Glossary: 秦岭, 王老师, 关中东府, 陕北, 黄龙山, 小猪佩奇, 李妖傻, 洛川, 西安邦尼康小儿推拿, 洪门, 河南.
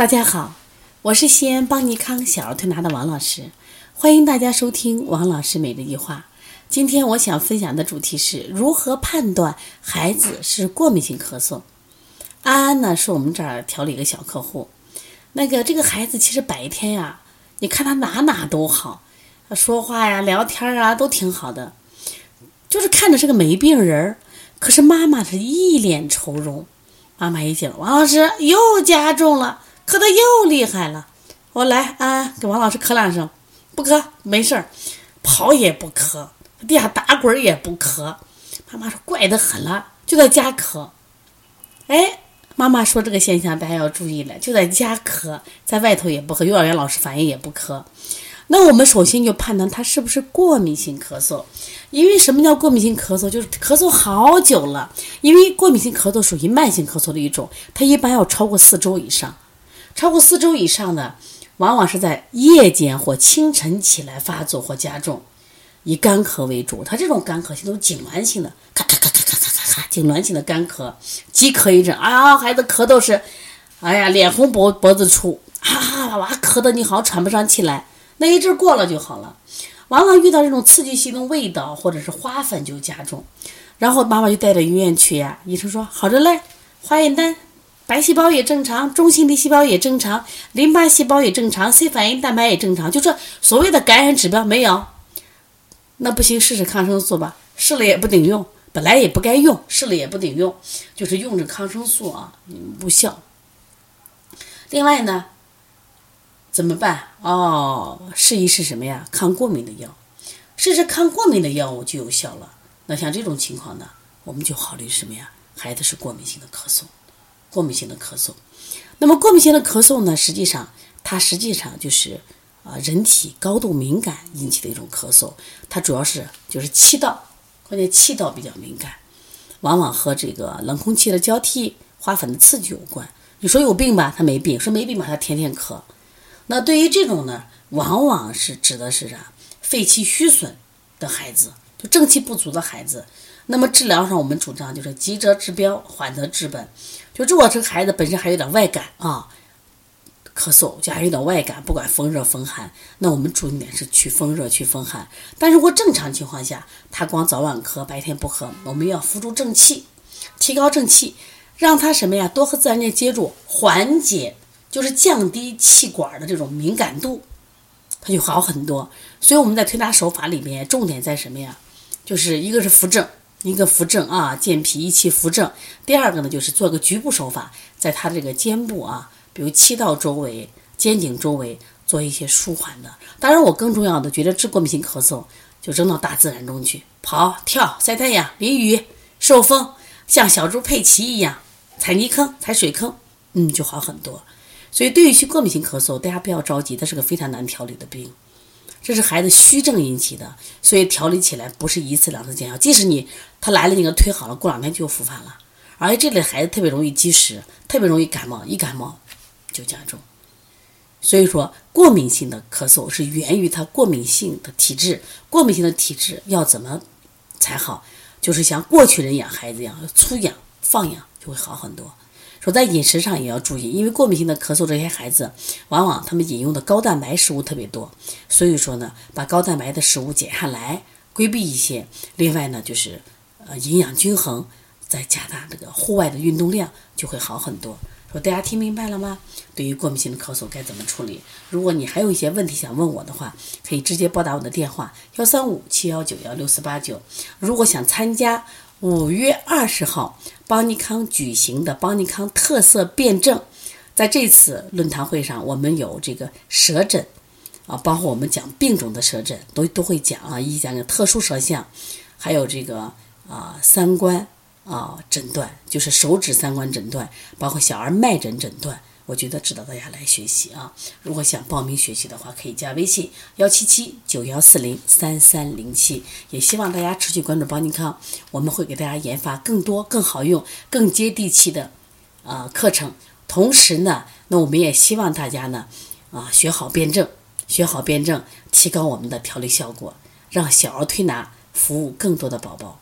大家好，我是西安邦尼康小儿推拿的王老师，欢迎大家收听王老师每日一话。今天我想分享的主题是如何判断孩子是过敏性咳嗽。安安呢是我们这儿调理一个小客户，这个孩子其实白天呀，你看他哪都好，说话呀聊天啊都挺好的，就是看着是个没病人，可是妈妈是一脸愁容。妈妈一想，王老师又加重了，咳得又厉害了，我来安给王老师咳两声，不咳没事儿，跑也不咳，地下打滚也不咳。妈妈说怪得很了，就在家咳。妈妈说这个现象大家要注意了，就在家咳，在外头也不咳，幼儿园老师反应也不咳。那我们首先就判断他是不是过敏性咳嗽。因为什么叫过敏性咳嗽？就是咳嗽好久了。因为过敏性咳嗽属于慢性咳嗽的一种，它一般要超过4周以上。超过4周以上的，往往是在夜间或清晨起来发作或加重，以干咳为主。它这种干咳都是痉挛性的，咔咔咔咔咔咔咔，痉挛性的干咳，急咳一阵啊，孩子咳都是，脸红脖子粗，咳得你好像喘不上气来。那一阵过了就好了。往往遇到这种刺激性的味道或者是花粉就加重，然后妈妈就带到医院去呀。医生说好着嘞，化验单。白细胞也正常，中性粒细胞也正常，淋巴细胞也正常， C 反应蛋白也正常，就这所谓的感染指标没有。那不行，试试抗生素吧，试了也不顶用，本来也不该用，试了也不顶用，就是用着抗生素啊，无效。另外呢，怎么办？试一试什么呀？抗过敏的药，试试抗过敏的药物就有效了。那像这种情况呢，我们就考虑什么呀？孩子是过敏性的咳嗽。过敏性的咳嗽，那么过敏性的咳嗽呢，它实际上就是人体高度敏感引起的一种咳嗽。它主要是就是气道，关键气道比较敏感，往往和这个冷空气的交替、花粉的刺激有关。你说有病吧，他没病；说没病吧，他天天咳。那对于这种呢，往往是指的是肺气虚损的孩子，就正气不足的孩子。那么治疗上我们主张就是急则治标，缓则治本。就如果这个孩子本身还有点外感咳嗽就还有点外感，不管风热风寒，那我们重点是去风热去风寒。但如果正常情况下他光早晚咳白天不咳，我们要扶助正气，提高正气，让他什么呀多和自然界接触，缓解就是降低气管的这种敏感度，他就好很多。所以我们在推拿手法里面重点在什么呀？就是一个是扶正，健脾益气扶正。第二个呢，就是做个局部手法，在他这个肩部比如气道周围、肩颈周围做一些舒缓的。当然我更重要的觉得治过敏性咳嗽就扔到大自然中去，跑、跳、晒太阳、淋雨、受风，像小猪佩奇一样踩泥坑、踩水坑，就好很多。所以对于过敏性咳嗽大家不要着急，它是个非常难调理的病，这是孩子虚症引起的，所以调理起来不是一次两次见效。即使他来了你给他推好了，过2天就复发了。而且这类孩子特别容易积食，特别容易感冒，一感冒就加重。所以说过敏性的咳嗽是源于他过敏性的体质，过敏性的体质要怎么才好？就是像过去人养孩子一样，粗养放养就会好很多。说在饮食上也要注意，因为过敏性的咳嗽这些孩子往往他们饮用的高蛋白食物特别多，所以说呢把高蛋白的食物减下来，规避一些。另外呢就是营养均衡，再加大这个户外的运动量就会好很多。说大家听明白了吗？对于过敏性的咳嗽该怎么处理？如果你还有一些问题想问我的话，可以直接拨打我的电话135-719-16489。如果想参加5月20号邦尼康举行的邦尼康特色辩证，在这次论坛会上我们有这个舌诊包括我们讲病种的舌诊都会讲一讲个特殊舌象，还有这个三关诊断，就是手指三关诊断，包括小儿脉诊诊断，我觉得值得大家来学习啊。如果想报名学习的话，可以加微信177-9140-3307。也希望大家持续关注邦尼康，我们会给大家研发更多、更好用、更接地气的课程。同时呢，那我们也希望大家呢学好辩证，提高我们的调理效果，让小儿推拿服务更多的宝宝。